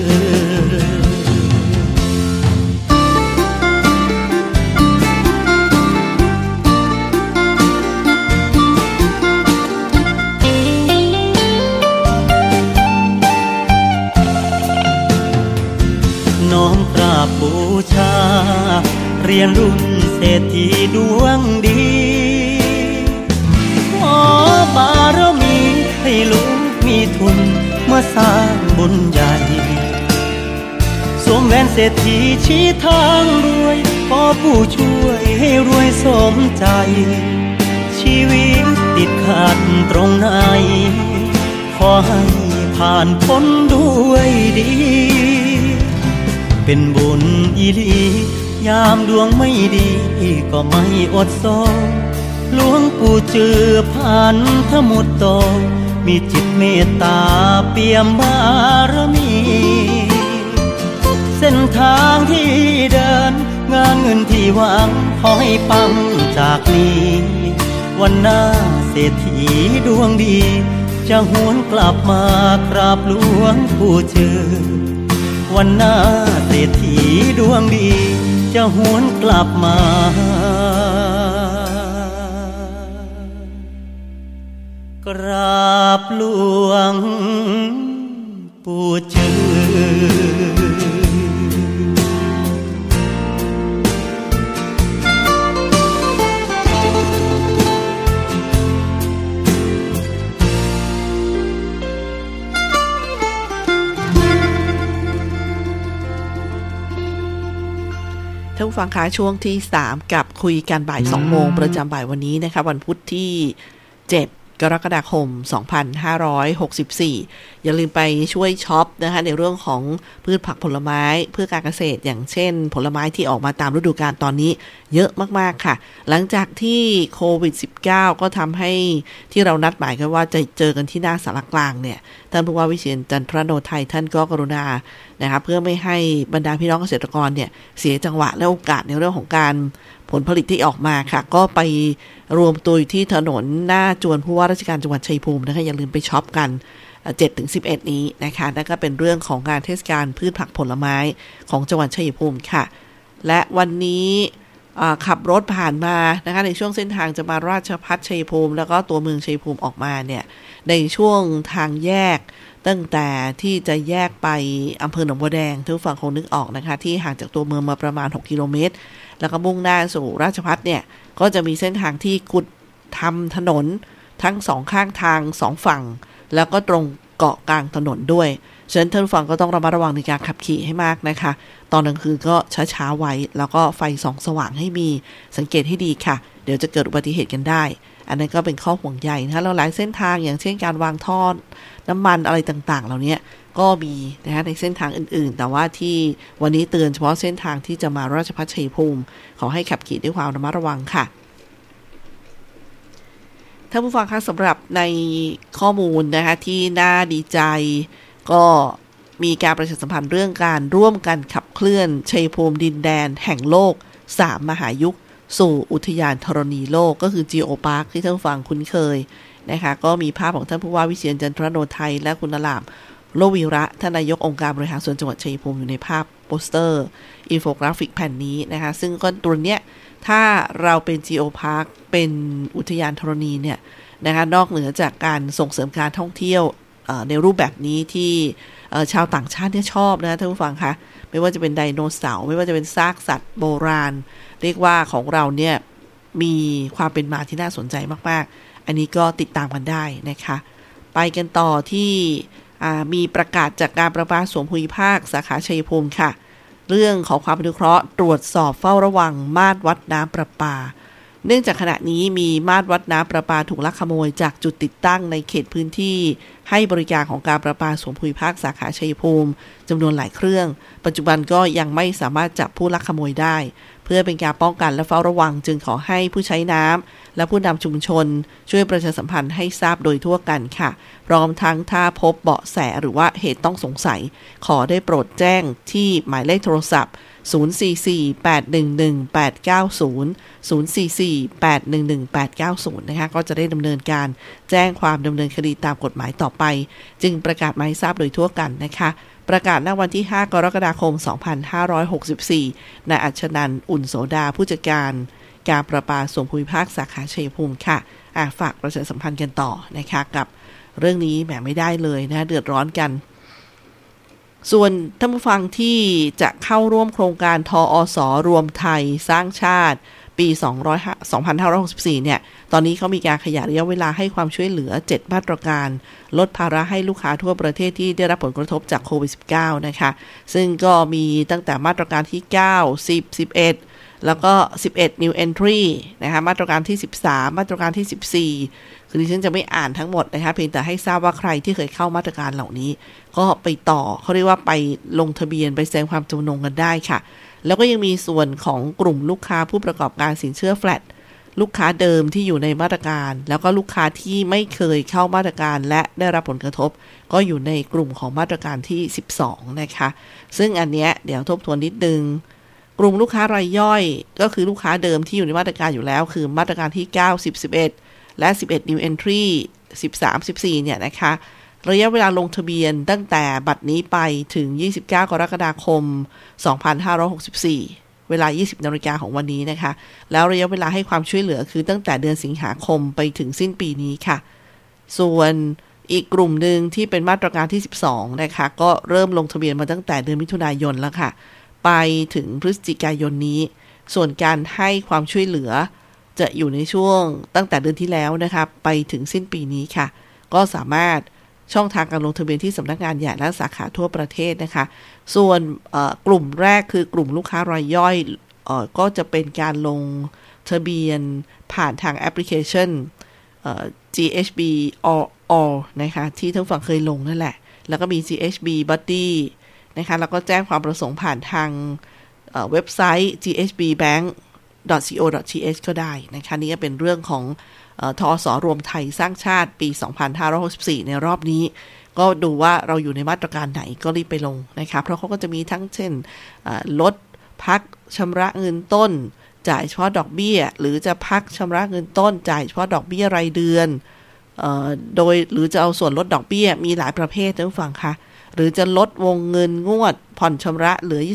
รียนรุ่นเศรษฐีดวงดีขอบารมีให้ลูกมีทุนเมื่อสร้างบุญใหญ่สวมแหวนเศรษฐีชี้ทางรวยขอผู้ช่วยให้รวยสมใจชีวิตติดขัดตรงไหนขอให้ผ่านพ้นด้วยดีเป็นบุญอีหลียามดวงไม่ดีก็ไม่อดสอหลวงปู่จือพันธมุตโตมีจิตเมตตาเปี่ยมบารมีเส้นทางที่เดินงานเงินที่วางขอให้ปังจากนี้วันหน้าเศรษฐีดวงดีจะหวนกลับมากราบหลวงปู่จือวันหน้าเศรษฐีดวงดีจะหวนกลับมากราบหลวงปู่จือท่านผู้ฟังคะช่วงที่3กับคุยกันบ่าย 2 โมงประจำบ่ายวันนี้นะคะวันพุธที่7กรกฎาคม2564อย่าลืมไปช่วยช็อปนะคะในเรื่องของพืชผักผลไม้เพื่อการเกษตรอย่างเช่นผลไม้ที่ออกมาตามฤดูกาลตอนนี้เยอะมากๆค่ะหลังจากที่โควิด -19 ก็ทำให้ที่เรานัดหมายกันว่าจะเจอกันที่หน้าศาลากลางเนี่ยท่านผู้ว่าวิเชียรจันทรโนทัยท่านก็กรุณานะคะเพื่อไม่ให้บรรดาพี่น้องเกษตรกรเนี่ยเสียจังหวะและโอกาสในเรื่องของการผลผลิตที่ออกมาค่ะก็ไปรวมตัวอยู่ที่ถนนหน้าจวนผู้ว่าราชการจังหวัดชัยภูมินะคะอย่าลืมไปช็อปกัน 7-11 นี้นะคะนั่นก็เป็นเรื่องของงานเทศกาลพืชผักผลไม้ของจังหวัดชัยภูมิค่ะและวันนี้ขับรถผ่านมานะคะในช่วงเส้นทางจะมาราชภัฏชัยภูมิแล้วก็ตัวเมืองชัยภูมิออกมาเนี่ยในช่วงทางแยกตั้งแต่ที่จะแยกไปอำเภอหนองบัวแดงทุกฝั่งคงนึกออกนะคะที่ห่างจากตัวเมืองมาประมาณ6กิโลเมตรแล้วก็มุ่งหน้าสู่ราชภัฏเนี่ยก็จะมีเส้นทางที่ขุดทำถนนทั้ง2ข้างทาง2ฝั่งแล้วก็ตรงเกาะกลางถนนด้วยฉะนั้นท่านฟังก็ต้องระมัดระวังในการขับขี่ให้มากนะคะตอนกลางคืนก็ช้าๆไว้แล้วก็ไฟส่องสว่างให้มีสังเกตให้ดีค่ะเดี๋ยวจะเกิดอุบัติเหตุกันได้อันนั้นก็เป็นข้อห่วงใยนะคะแล้วหลายเส้นทางอย่างเช่นการวางท่อน้ำมันอะไรต่างๆเหล่านี้ก็มีนะคะในเส้นทางอื่นๆแต่ว่าที่วันนี้เตือนเฉพาะเส้นทางที่จะมาราชภัฏชัยภูมิขอให้ขับขี่ด้วยความระมัดระวังค่ะท่านผู้ฟังคะสำหรับในข้อมูลนะคะที่น่าดีใจก็มีการประชาสัมพันธ์เรื่องการร่วมกันขับเคลื่อนชัยภูมิดินแดนแห่งโลก3มหายุคสู่อุทยานธรณีโลกก็คือ Geo Park ที่ท่านฟังคุ้นเคยนะคะก็มีภาพของท่านผู้ว่าวิเชียรจันทรโนทัยและคุณอลามโลวิระท่านนายกองค์การบริหารส่วนจังหวัดชัยภูมิอยู่ในภาพโปสเตอร์อินโฟกราฟิกแผ่นนี้นะคะซึ่งก็ตัวเนี้ยถ้าเราเป็น Geo Park เป็นอุทยานธรณีเนี่ยนะคะนอกเหนือจากการส่งเสริมการท่องเที่ยวในรูปแบบนี้ที่ชาวต่างชาติเนี่ยชอบนะท่านผู้ฟังคะไม่ว่าจะเป็นไดโนเสาร์ไม่ว่าจะเป็นซากสัตว์โบราณเรียกว่าของเราเนี่ยมีความเป็นมาที่น่าสนใจมากๆอันนี้ก็ติดตามกันได้นะคะไปกันต่อที่มีประกาศจากการประปาส่วนภูมิภาคสาขาชัยภูมิค่ะเรื่องของความอนุเคราะห์ตรวจสอบเฝ้าระวังมาตรวัดน้ำประปาเนื่องจากขณะนี้มีมาตรวัดน้ำประปาถูกลักขโมยจากจุดติดตั้งในเขตพื้นที่ให้บริการของการประปาส่วนภูมิภาคสาขาชัยภูมิจำนวนหลายเครื่องปัจจุบันก็ยังไม่สามารถจับผู้ลักขโมยได้เพื่อเป็นการป้องกันและเฝ้าระวังจึงขอให้ผู้ใช้น้ำและผู้นำชุมชนช่วยประชาสัมพันธ์ให้ทราบโดยทั่วกันค่ะพร้อมทั้งถ้าพบเบาะแสหรือว่าเหตุต้องสงสัยขอได้โปรดแจ้งที่หมายเลขโทรศัพท์044-811-890 044-811-890นะคะก็จะได้ดำเนินการแจ้งความดำเนินคดีตามกฎหมายต่อไปจึงประกาศมาให้ทราบโดยทั่วกันนะคะประกาศณวันที่5กรกฎาคม2564นายอัชนันท์อุ่นโสดาผู้จัดการการประปาส่วนภูมิภาคสาขาชัยภูมิค่ะฝากประชาสัมพันธ์กันต่อนะคะกับเรื่องนี้แหมไม่ได้เลยนะเดือดร้อนกัน ส่วนท่านผู้ฟังที่จะเข้าร่วมโครงการทอสรวมไทยสร้างชาติปี2564เนี่ยตอนนี้เขามีการขยายระยะเวลาให้ความช่วยเหลือ7มาตรการลดภาระให้ลูกค้าทั่วประเทศที่ได้รับผลกระทบจากโควิด -19 นะคะซึ่งก็มีตั้งแต่มาตรการที่9 10 11แล้วก็11 new entry นะคะมาตรการที่13มาตรการที่14คือดิฉันจะไม่อ่านทั้งหมดนะคะเพียงแต่ให้ทราบว่าใครที่เคยเข้ามาตรการเหล่านี้ก็ไปต่อเขาเรียกว่าไปลงทะเบียนไปแสดงความจำนงกันได้ค่ะแล้วก็ยังมีส่วนของกลุ่มลูกค้าผู้ประกอบการสินเชื่อแฟลตลูกค้าเดิมที่อยู่ในมาตรการแล้วก็ลูกค้าที่ไม่เคยเข้ามาตรการและได้รับผลกระทบก็อยู่ในกลุ่มของมาตรการที่12นะคะซึ่งอันเนี้ยเดี๋ยวทบทวนนิดนึงกลุ่มลูกค้ารายย่อยก็คือลูกค้าเดิมที่อยู่ในมาตรการอยู่แล้วคือมาตรการที่9 10 11และ11 new entry 13 14เนี่ยนะคะระยะเวลาลงทะเบียนตั้งแต่บัดนี้ไปถึง29กรกฎาคม2564เวลา 20:00 น.ของวันนี้นะคะแล้วระยะเวลาให้ความช่วยเหลือคือตั้งแต่เดือนสิงหาคมไปถึงสิ้นปีนี้ค่ะส่วนอีกกลุ่มหนึ่งที่เป็นมาตรการที่12นะคะก็เริ่มลงทะเบียนมาตั้งแต่เดือนมิถุนายนแล้วค่ะไปถึงพฤศจิกายนนี้ส่วนการให้ความช่วยเหลือจะอยู่ในช่วงตั้งแต่เดือนที่แล้วนะคะไปถึงสิ้นปีนี้ค่ะก็สามารถช่องทางการลงทะเบียนที่สำนักงานใหญ่และสาขาทั่วประเทศนะคะส่วนกลุ่มแรกคือกลุ่มลูกค้ารายย่อยก็จะเป็นการลงทะเบียนผ่านทางแอปพลิเคชันGHB All นะคะที่ทั้งฝั่งเคยลงนั่นแหละแล้วก็มี GHB Buddy นะคะแล้วก็แจ้งความประสงค์ผ่านทางเว็บไซต์ ghbbank.co.th ก็ได้นะคะนี่ก็เป็นเรื่องของทอสรวมไทยสร้างชาติปี2564ในรอบนี้ก็ดูว่าเราอยู่ในมาตรการไหนก็รีบไปลงนะคะเพราะเขาก็จะมีทั้งเช่นลดพักชำระเงินต้นจ่ายเฉพาะดอกเบี้ยหรือจะพักชำระเงินต้นจ่ายเฉพาะดอกเบี้ยรายเดือนโดยหรือจะเอาส่วนลดดอกเบี้ยมีหลายประเภทท่านผู้ฟังค่ะหรือจะลดวงเงินงวดผ่อนชำระเหลือ 25%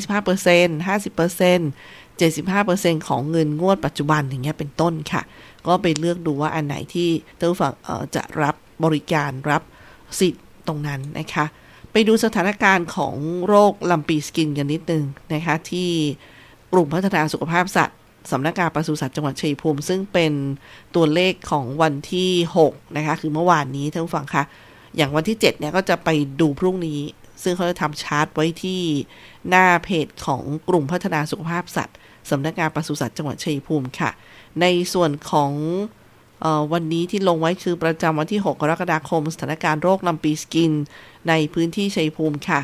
50% 75% ของเงินงวดปัจจุบันอย่างเงี้ยเป็นต้นค่ะก็ไปเลือกดูว่าอันไหนที่ท่านผู้ฟังจะรับบริการรับสิทธิ์ตรงนั้นนะคะไปดูสถานการณ์ของโรคลำปีสกินกันนิดนึงนะคะที่กลุ่มพัฒนาสุขภาพสัตว์สำนักงานปศุสัตว์จังหวัดชัยภูมิซึ่งเป็นตัวเลขของวันที่6นะคะคือเมื่อวานนี้ท่านผู้ฟังคะอย่างวันที่7เนี่ยก็จะไปดูพรุ่งนี้ซึ่งเขาจะทำชาร์ตไว้ที่หน้าเพจของกลุ่มพัฒนาสุขภาพสัตว์สำนักงานปศุสัตว์จังหวัดชัยภูมิค่ะในส่วนของวันนี้ที่ลงไว้คือประจำวันที่6กรกฎาคมสถานการณ์โรคลำปีสกินในพื้นที่ชัยภูมิค่ะ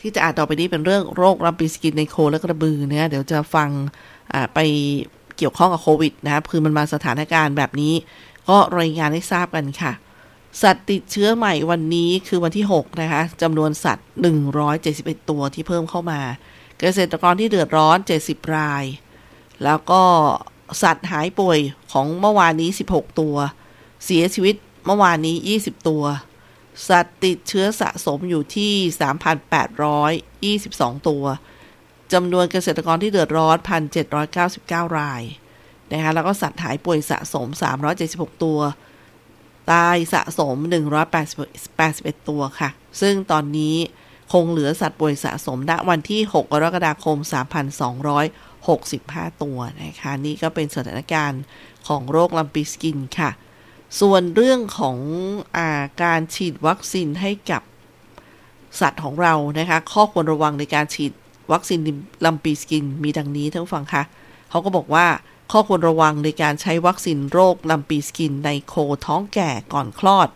ที่จะอ่านต่อไปนี้เป็นเรื่องโรคลำปีสกินในโคและกระบือนะเดี๋ยวจะฟังไปเกี่ยวข้องกับโควิดนะครับคือมันมาสถานการณ์แบบนี้ก็รายงานให้ทราบกันค่ะสัตว์ติดเชื้อใหม่วันนี้คือวันที่6นะคะจำนวนสัตว์171ตัวที่เพิ่มเข้ามาเกษตรกรที่เดือดร้อน70รายแล้วก็สัตว์หายป่วยของเมื่อวานนี้16ตัวเสียชีวิตเมื่อวานนี้20ตัวสัตว์ติดเชื้อสะสมอยู่ที่ 3,822 ตัวจำนวนเกษตรกรที่เดือดร้อน 1,799 รายนะคะแล้วก็สัตว์หายป่วยสะสม376ตัวตายสะสม181ตัวค่ะซึ่งตอนนี้คงเหลือสัตว์ป่วยสะสมณวันที่6กรกฎาคม 3,265 ตัวนะคะนี่ก็เป็นสถานการณ์ของโรคลำปีสกินค่ะส่วนเรื่องของการฉีดวัคซีนให้กับสัตว์ของเรานะคะข้อควรระวังในการฉีดวัคซีนลำปีสกินมีดังนี้ท่านผู้ฟังคะเขาก็บอกว่าข้อควรระวังในการใช้วัคซีนโรคลำปีสกินในโคท้องแก่ก่อนคลอด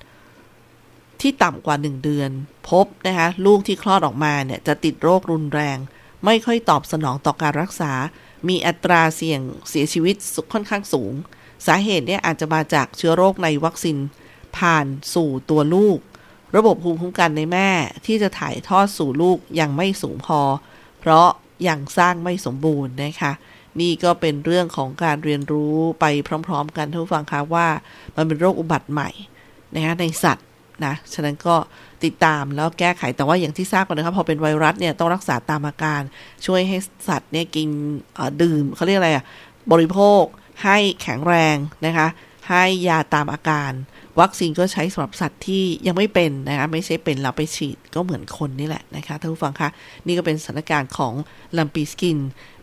ที่ต่ำกว่า1เดือนพบนะคะลูกที่คลอดออกมาเนี่ยจะติดโรครุนแรงไม่ค่อยตอบสนองต่อการรักษามีอัตราเสี่ยงเสียชีวิตค่อนข้างสูงสาเหตุเนี่ยอาจจะมาจากเชื้อโรคในวัคซีนผ่านสู่ตัวลูกระบบภูมิคุ้มกันในแม่ที่จะถ่ายทอดสู่ลูกยังไม่สูงพอเพราะยังสร้างไม่สมบูรณ์นะคะนี่ก็เป็นเรื่องของการเรียนรู้ไปพร้อมๆกันท่านผู้ฟังคะว่ามันเป็นโรคอุบัติใหม่นะคะในสัตว์นะฉะนั้นก็ติดตามแล้วแก้ไขแต่ว่าอย่างที่ทราบกันนะครับพอเป็นไวรัสเนี่ยต้องรักษาตามอาการช่วยให้สัตว์เนี่ยกินดื่มเขาเรียกอะไรบริโภคให้แข็งแรงนะคะ ให้ยาตามอาการวัคซีนก็ใช้สำหรับสัตว์ที่ยังไม่เป็นนะคะไม่ใช่เป็นเราไปฉีดก็เหมือนคนนี่แหละนะคะท่านผู้ฟังคะนี่ก็เป็นสถานการณ์ของลัมปีสกิน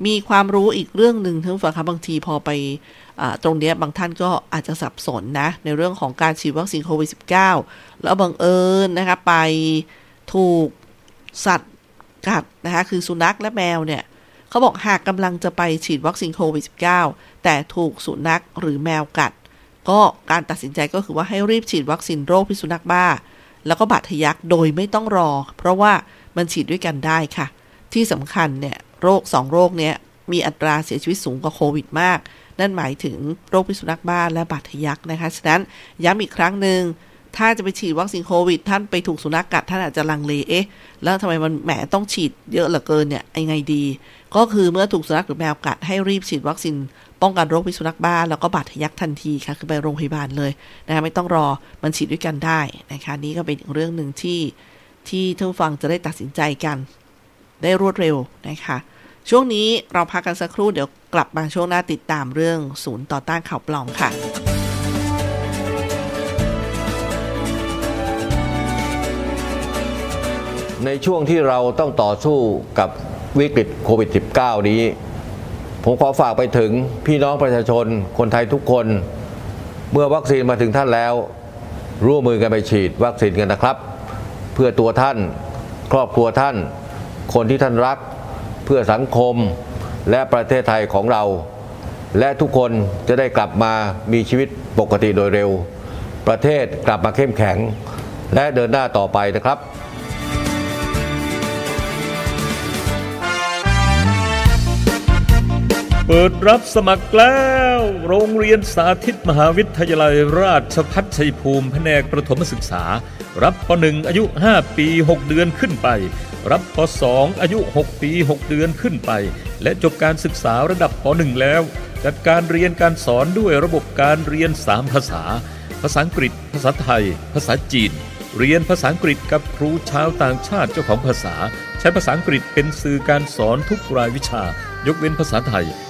มีความรู้อีกเรื่องนึงท่านผู้ฟังคะบางทีพอไปตรงนี้บางท่านก็อาจจะสับสนนะในเรื่องของการฉีดวัคซีนโควิด -19 แล้วบังเอิญนะคะไปถูกสัตว์กัดนะคะคือสุนัขและแมวเนี่ยเขาบอกหากกำลังจะไปฉีดวัคซีนโควิด -19 แต่ถูกสุนัขหรือแมวกัดก็การตัดสินใจก็คือว่าให้รีบฉีดวัคซีนโรคพิษสุนัขบ้าแล้วก็บาดทะยักโดยไม่ต้องรอเพราะว่ามันฉีดด้วยกันได้ค่ะที่สำคัญเนี่ยโรค2โรคเนี้ยมีอัตราเสียชีวิตสูงกว่าโควิดมากนั่นหมายถึงโรคพิษสุนัขบ้าและบาดทะยักนะคะฉะนั้นย้ำอีกครั้งนึงถ้าจะไปฉีดวัคซีนโควิดท่านไปถูกสุนัขกัดท่านอาจจะลังเลเอ๊ะแล้วทำไมมันแหมต้องฉีดเยอะเหลือเกินเนี่ยยังไงดีก็คือเมื่อถูกสุนัขหรือแมวกัดให้รีบฉีดวัคซีนป้องกันโรคพิษสุนัขบ้าแล้วก็บาดทะยักทันทีค่ะคือไปโรงพยาบาลเลยนะคะไม่ต้องรอมันฉีดด้วยกันได้นะคะนี่ก็เป็นเรื่องนึงที่ท่านผู้ฟังจะได้ตัดสินใจกันได้รวดเร็วนะคะช่วงนี้เราพักกันสักครู่เดี๋ยวกลับมาช่วงหน้าติดตามเรื่องศูนย์ต่อต้านข่าวปลอมค่ะในช่วงที่เราต้องต่อสู้กับวิกฤตโควิด -19 นี้ผมขอฝากไปถึงพี่น้องประชาชนคนไทยทุกคนเมื่อวัคซีนมาถึงท่านแล้วร่วมมือกันไปฉีดวัคซีนกันนะครับเพื่อตัวท่านครอบครัวท่านคนที่ท่านรักเพื่อสังคมและประเทศไทยของเราและทุกคนจะได้กลับมามีชีวิตปกติโดยเร็วประเทศกลับมาเข้มแข็งและเดินหน้าต่อไปนะครับเปิดรับสมัครแล้วโรงเรียนสาธิตมหาวิทยาลัยราชภัฏชัยภูมิแผนกประถมศึกษารับป.1 อายุ5ปี6เดือนขึ้นไปรับป.2 อายุ6ปี6เดือนขึ้นไปและจบการศึกษาระดับป.1 แล้วจัดการเรียนการสอนด้วยระบบการเรียน3ภาษาภาษาอังกฤษภาษาไทยภาษาจีนเรียนภาษาอังกฤษกับครูชาวต่างชาติเจ้าของภาษาใช้ภาษาอังกฤษเป็นสื่อการสอนทุกรายวิชายกเว้นภาษาไทย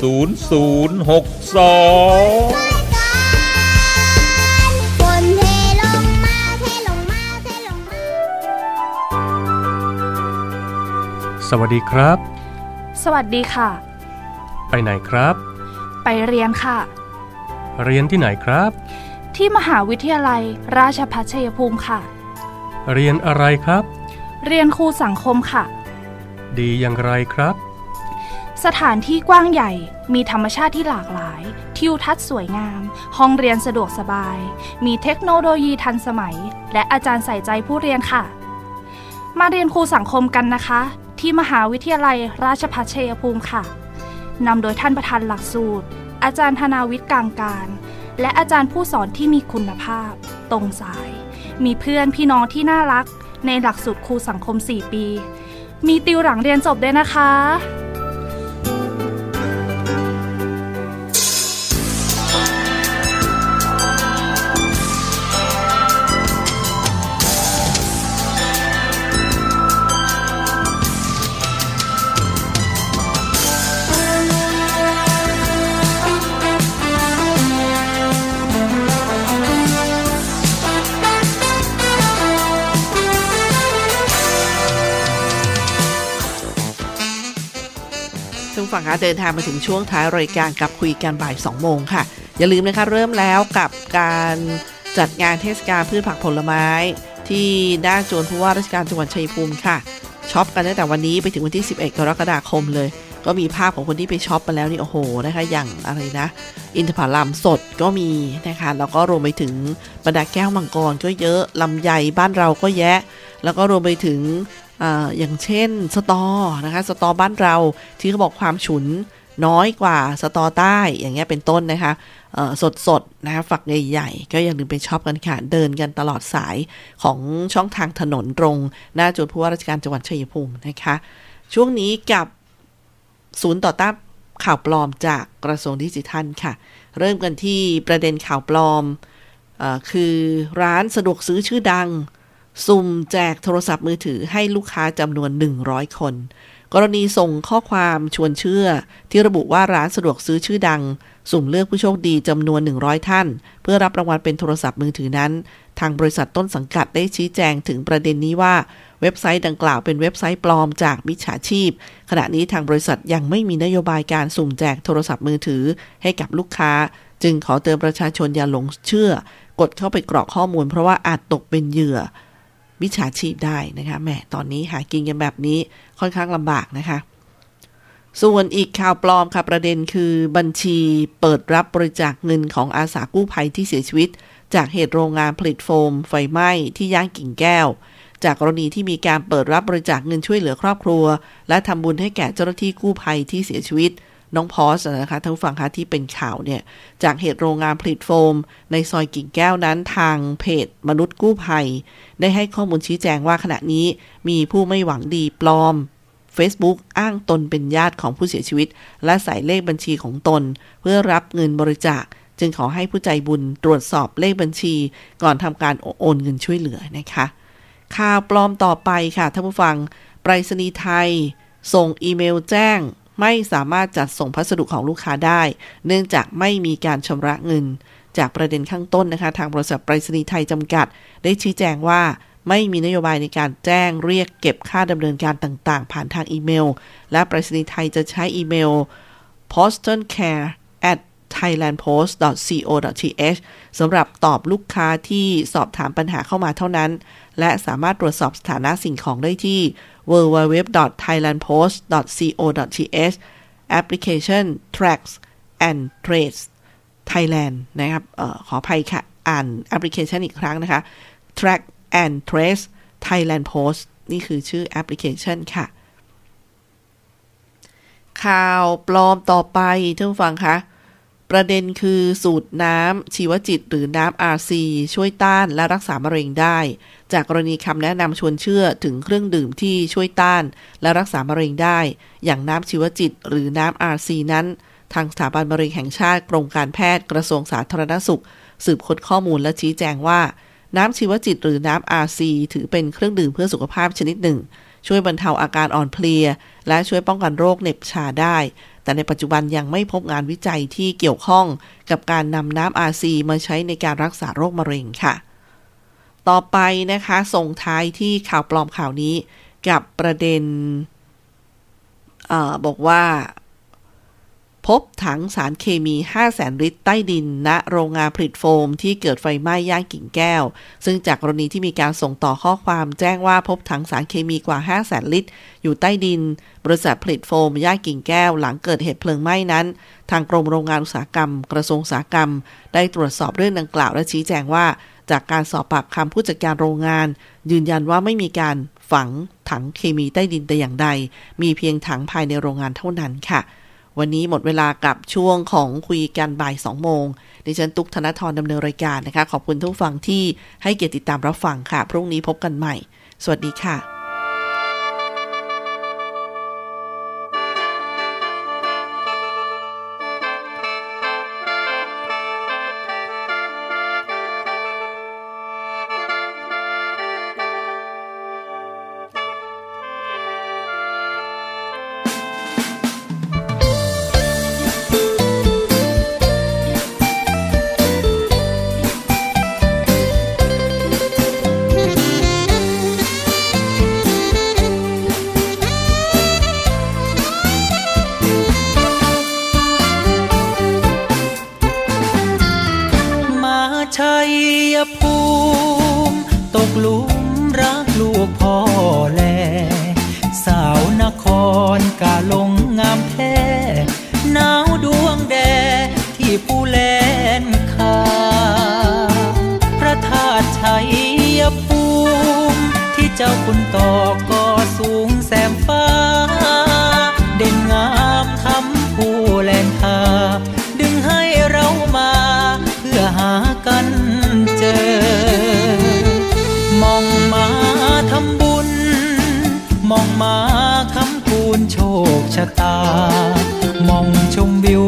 0062สวัสดีครับสวัสดีค่ะไปไหนครับไปเรียนค่ะเรียนที่ไหนครับที่มหาวิทยาลัยราชภัฏชัยภูมิค่ะเรียนอะไรครับเรียนครูสังคมค่ะดีอย่างไรครับสถานที่กว้างใหญ่มีธรรมชาติที่หลากหลายทิวทัศน์สวยงามห้องเรียนสะดวกสบายมีเทคโนโลยีทันสมัยและอาจารย์ใส่ใจผู้เรียนค่ะมาเรียนครูสังคมกันนะคะที่มหาวิทยาลัยราชภัฏชัยภูมิค่ะนำโดยท่านประธานหลักสูตรอาจารย์ธนาวิทย์กลางการและอาจารย์ผู้สอนที่มีคุณภาพตรงสายมีเพื่อนพี่น้องที่น่ารักในหลักสูตรครูสังคม4ปีมีติวหลังเรียนจบด้วยนะคะฟังค่ะเดินทางมาถึงช่วงท้ายรายการกับคุยกันบ่าย 2 โมงค่ะอย่าลืมนะคะเริ่มแล้วกับการจัดงานเทศกาลพืชผักผลไม้ที่หน้าจวนผู้ว่าราชการจังหวัดชัยภูมิค่ะช็อปกันตั้งแต่วันนี้ไปถึงวันที่11กรกฎาคมเลยก็มีภาพของคนที่ไปช็อปมาแล้วนี่โอ้โหนะคะอย่างอะไรนะอินทผลัมสดก็มีนะคะแล้วก็รวมไปถึงบรรดาแก้วมังกรก็เยอะลำไยบ้านเราก็แยะแล้วก็รวมไปถึงอย่างเช่นสตอนะคะสตอบ้านเราที่เขาบอกความฉุน น้อยกว่าสตอใต้อย่างเงี้ยเป็นต้นนะคะสดๆนะคะฝักใหญ่ๆก็อย่าลืมไปช็อปกันค่ะเดินกันตลอดสายของช่องทางถนนตรงหน้าจุดผู้ว่าราชการจังหวัดชัยภูมินะคะช่วงนี้กับศูนย์ต่อต้านข่าวปลอมจากกระทรวงดิจิทัลค่ะเริ่มกันที่ประเด็นข่าวปลอมคือร้านสะดวกซื้อชื่อดังสุ่มแจกโทรศัพท์มือถือให้ลูกค้าจำนวน100คนกรณีส่งข้อความชวนเชื่อที่ระบุว่าร้านสะดวกซื้อชื่อดังสุ่มเลือกผู้โชคดีจำนวน100ท่านเพื่อรับรางวัลเป็นโทรศัพท์มือถือนั้นทางบริษัทต้นสังกัดได้ชี้แจงถึงประเด็นนี้ว่าเว็บไซต์ดังกล่าวเป็นเว็บไซต์ปลอมจากมิจฉาชีพขณะนี้ทางบริษัทยังไม่มีนโยบายการสุ่มแจกโทรศัพท์มือถือให้กับลูกค้าจึงขอเตือนประชาชนอย่าหลงเชื่อกดเข้าไปกรอกข้อมูลเพราะว่าอาจตกเป็นเหยื่อมิจฉาชีพได้นะคะแหมตอนนี้หากินกันแบบนี้ค่อนข้างลำบากนะคะส่วนอีกข่าวปลอมค่ะประเด็นคือบัญชีเปิดรับบริจาคเงินของอาสากู้ภัยที่เสียชีวิตจากเหตุโรงงานผลิตโฟมไฟไหม้ที่ย่างกิ่งแก้วจากกรณีที่มีการเปิดรับบริจาคเงินช่วยเหลือครอบครัวและทำบุญให้แก่เจ้าหน้าที่กู้ภัยที่เสียชีวิตน้องพอสนะคะท่านผู้ฟังคะที่เป็นข่าวเนี่ยจากเหตุโรงงานผลิตโฟมในซอยกิ่งแก้วนั้นทางเพจมนุษย์กู้ภัยได้ให้ข้อมูลชี้แจงว่าขณะนี้มีผู้ไม่หวังดีปลอม Facebook อ้างตนเป็นญาติของผู้เสียชีวิตและใส่เลขบัญชีของตนเพื่อรับเงินบริจาคจึงขอให้ผู้ใจบุญตรวจสอบเลขบัญชีก่อนทำการโอนเงินช่วยเหลือนะคะข่าวปลอมต่อไปค่ะท่านผู้ฟังไปรษณีย์ไทยส่งอีเมลแจ้งไม่สามารถจัดส่งพัสดุของลูกค้าได้เนื่องจากไม่มีการชำระเงินจากประเด็นข้างต้นนะคะทางบริษัทไปรษณีย์ไทยจำกัดได้ชี้แจงว่าไม่มีนโยบายในการแจ้งเรียกเก็บค่าดำเนินการต่างๆผ่านทางอีเมลและไปรษณีย์ไทยจะใช้อีเมล postalcare@thailandpost.co.th สำหรับตอบลูกค้าที่สอบถามปัญหาเข้ามาเท่านั้นและสามารถตรวจสอบสถานะสิ่งของได้ที่ www.thailandpost.co.th application tracks and trace Thailand นะครับขออภัยค่ะอ่านแอปพลิเคชันอีกครั้งนะคะ track and trace Thailand Post นี่คือชื่อแอปพลิเคชันค่ะข่าวปลอมต่อไปท่านผู้ฟังคะประเด็นคือสูตรน้ำชีวจิตหรือน้ำ RC ช่วยต้านและรักษามะเร็งได้จากกรณีคำแนะนำชวนเชื่อถึงเครื่องดื่มที่ช่วยต้านและรักษามะเร็งได้อย่างน้ำชีวจิตหรือน้ำ RC นั้นทางสถาบันมะเร็งแห่งชาติกรมการแพทย์กระทรวงสาธารณสุขสืบค้นข้อมูลและชี้แจงว่าน้ำชีวจิตหรือน้ำ RC ถือเป็นเครื่องดื่มเพื่อสุขภาพชนิดหนึ่งช่วยบรรเทาอาการอ่อนเพลียและช่วยป้องกันโรคเหน็บชาได้แต่ในปัจจุบันยังไม่พบงานวิจัยที่เกี่ยวข้องกับการนำน้ำ RC มาใช้ในการรักษาโรคมะเร็งค่ะต่อไปนะคะส่งท้ายที่ข่าวปลอมข่าวนี้กับประเด็นบอกว่าพบถังสารเคมี 500,000 ลิตรใต้ดินณโรงงานผลิตโฟมที่เกิดไฟไหม้ย่างกิ่งแก้วซึ่งจากกรณีที่มีการส่งต่อข้อความแจ้งว่าพบถังสารเคมีกว่า 500,000 ลิตรอยู่ใต้ดินบริษัทผลิตโฟมย่างกิ่งแก้วหลังเกิดเหตุเพลิงไหม้นั้นทางกรมโรงงานอุตสาหกรรมกระทรวงอุตสาหกรรมได้ตรวจสอบเรื่องดังกล่าวและชี้แจงว่าจากการสอบปากคำผู้จัดการโรงงานยืนยันว่าไม่มีการฝังถังเคมีใต้ดินแต่อย่างใดมีเพียงถังภายในโรงงานเท่านั้นค่ะวันนี้หมดเวลากับช่วงของคุยกันบ่าย 2 โมงดิฉันตุ๊กธนธรดำเนินรายการนะคะขอบคุณทุกฟังที่ให้เกียรติติดตามรับฟังค่ะพรุ่งนี้พบกันใหม่สวัสดีค่ะ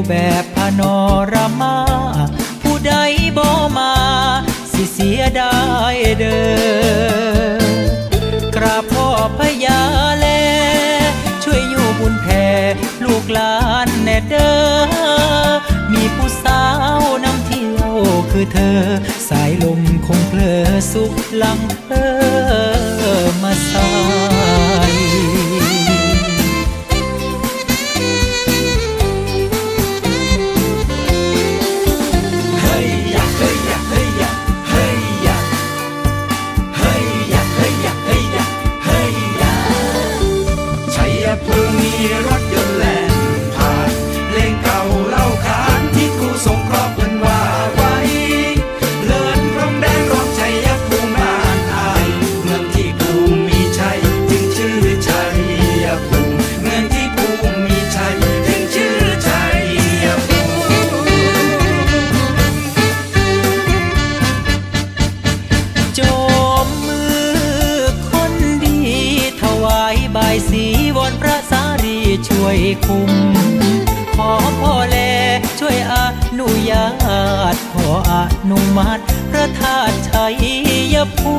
แบบพานอรามาผู้ใดบ่มาสิเสียดายเด้อกราบพ่อพญาแลช่วยอยู่บุญแผ่ลูกหลานแน่เด้อมีผู้สาวนำเที่ยวคือเธอสายลมคงเพลอสุขลำเพลอมาสายช่วยคุ้มขอพ่อแลช่วยอนุญาตขออนุมัติพระธาตุชัยภู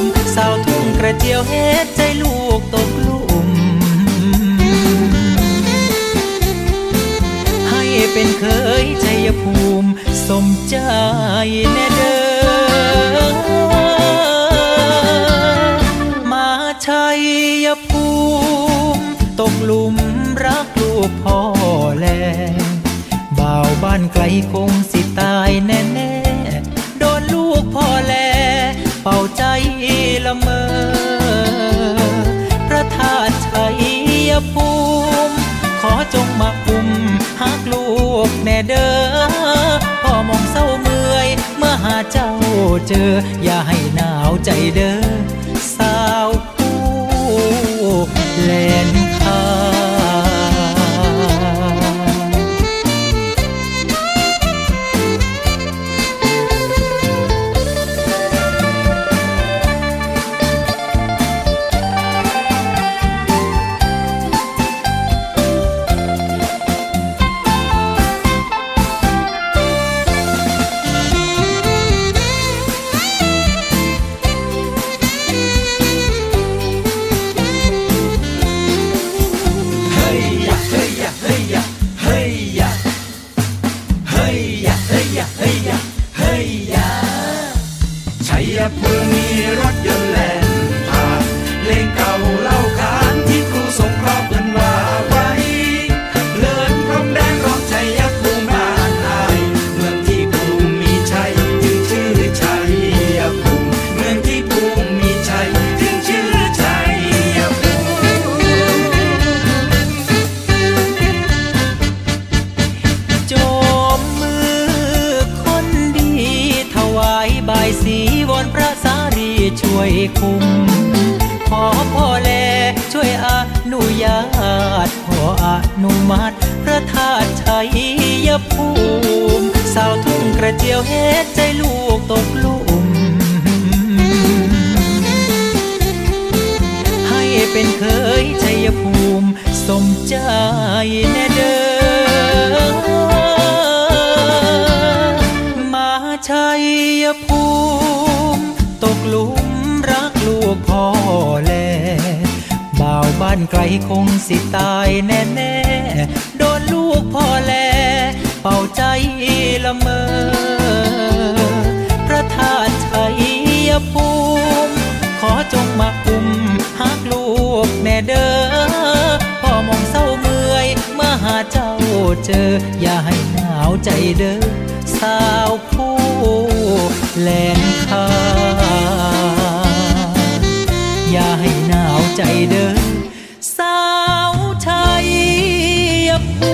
มิสาวทุ่งกระเจียวเฮ็ดใจลูกตกลุ่มให้เป็นเคยชัยภูมิสมใจแน่เด้อมาชัยภูมิตกลุ่มรักลูกพ่อแลบ่าวบ้านไกลคงสิตายแน่ๆโดนลูกพ่อแลเป่าใจละเมอพระธาตุชัยภูมิขอจงมาคุ้มหากลูกแน่เด้อพ่อมองเศร้าเมื่อยเมื่อหาเจ้าเจออย่าให้หนาวใจเด้อสาวผู้แลนค่าช่วยคุ้มขอพ่อแลช่วยอนุญาตขออนุมัติพระธาตุชัยภูมิสาวทุ่งกระเจียวเฮ็ดใจลูกตกลุ่มให้เป็นเคยชัยภูมิสมใจแน่เด้อมาชัยภูมิตกลุ่มรักลูกพ่อแลบ่าวบ้านไกลคงสิตายแน่ๆโดนลูกพ่อแลเป่าใจละเมอพระธาตุชัยภูมิขอจงมาคุ้มหากลูกแน่เด้อพ่อมองเศร้าเมื่อยเมื่อหาเจ้าเจออย่าให้หนาวใจเด้อสาวผู้แลนค่าอย่าให้หนาวใจเด้อสาวชัยภู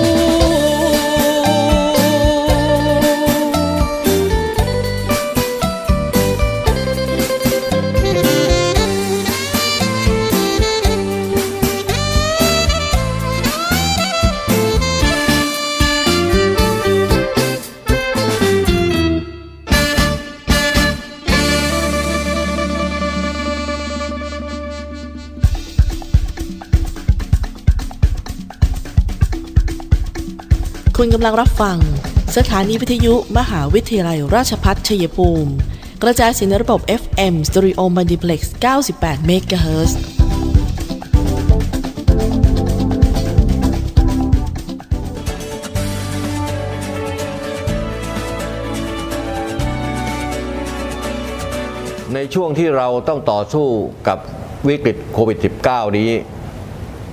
คุณกำลังรับฟังสถานีวิทยุมหาวิทยาลัยราชภัฏชัยภูมิกระจายเสียงในระบบ FM Stereo Multiplex 98 MHz ในช่วงที่เราต้องต่อสู้กับวิกฤตโควิด -19 นี้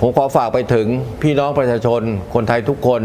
ผมขอฝากไปถึงพี่น้องประชาชนคนไทยทุกคน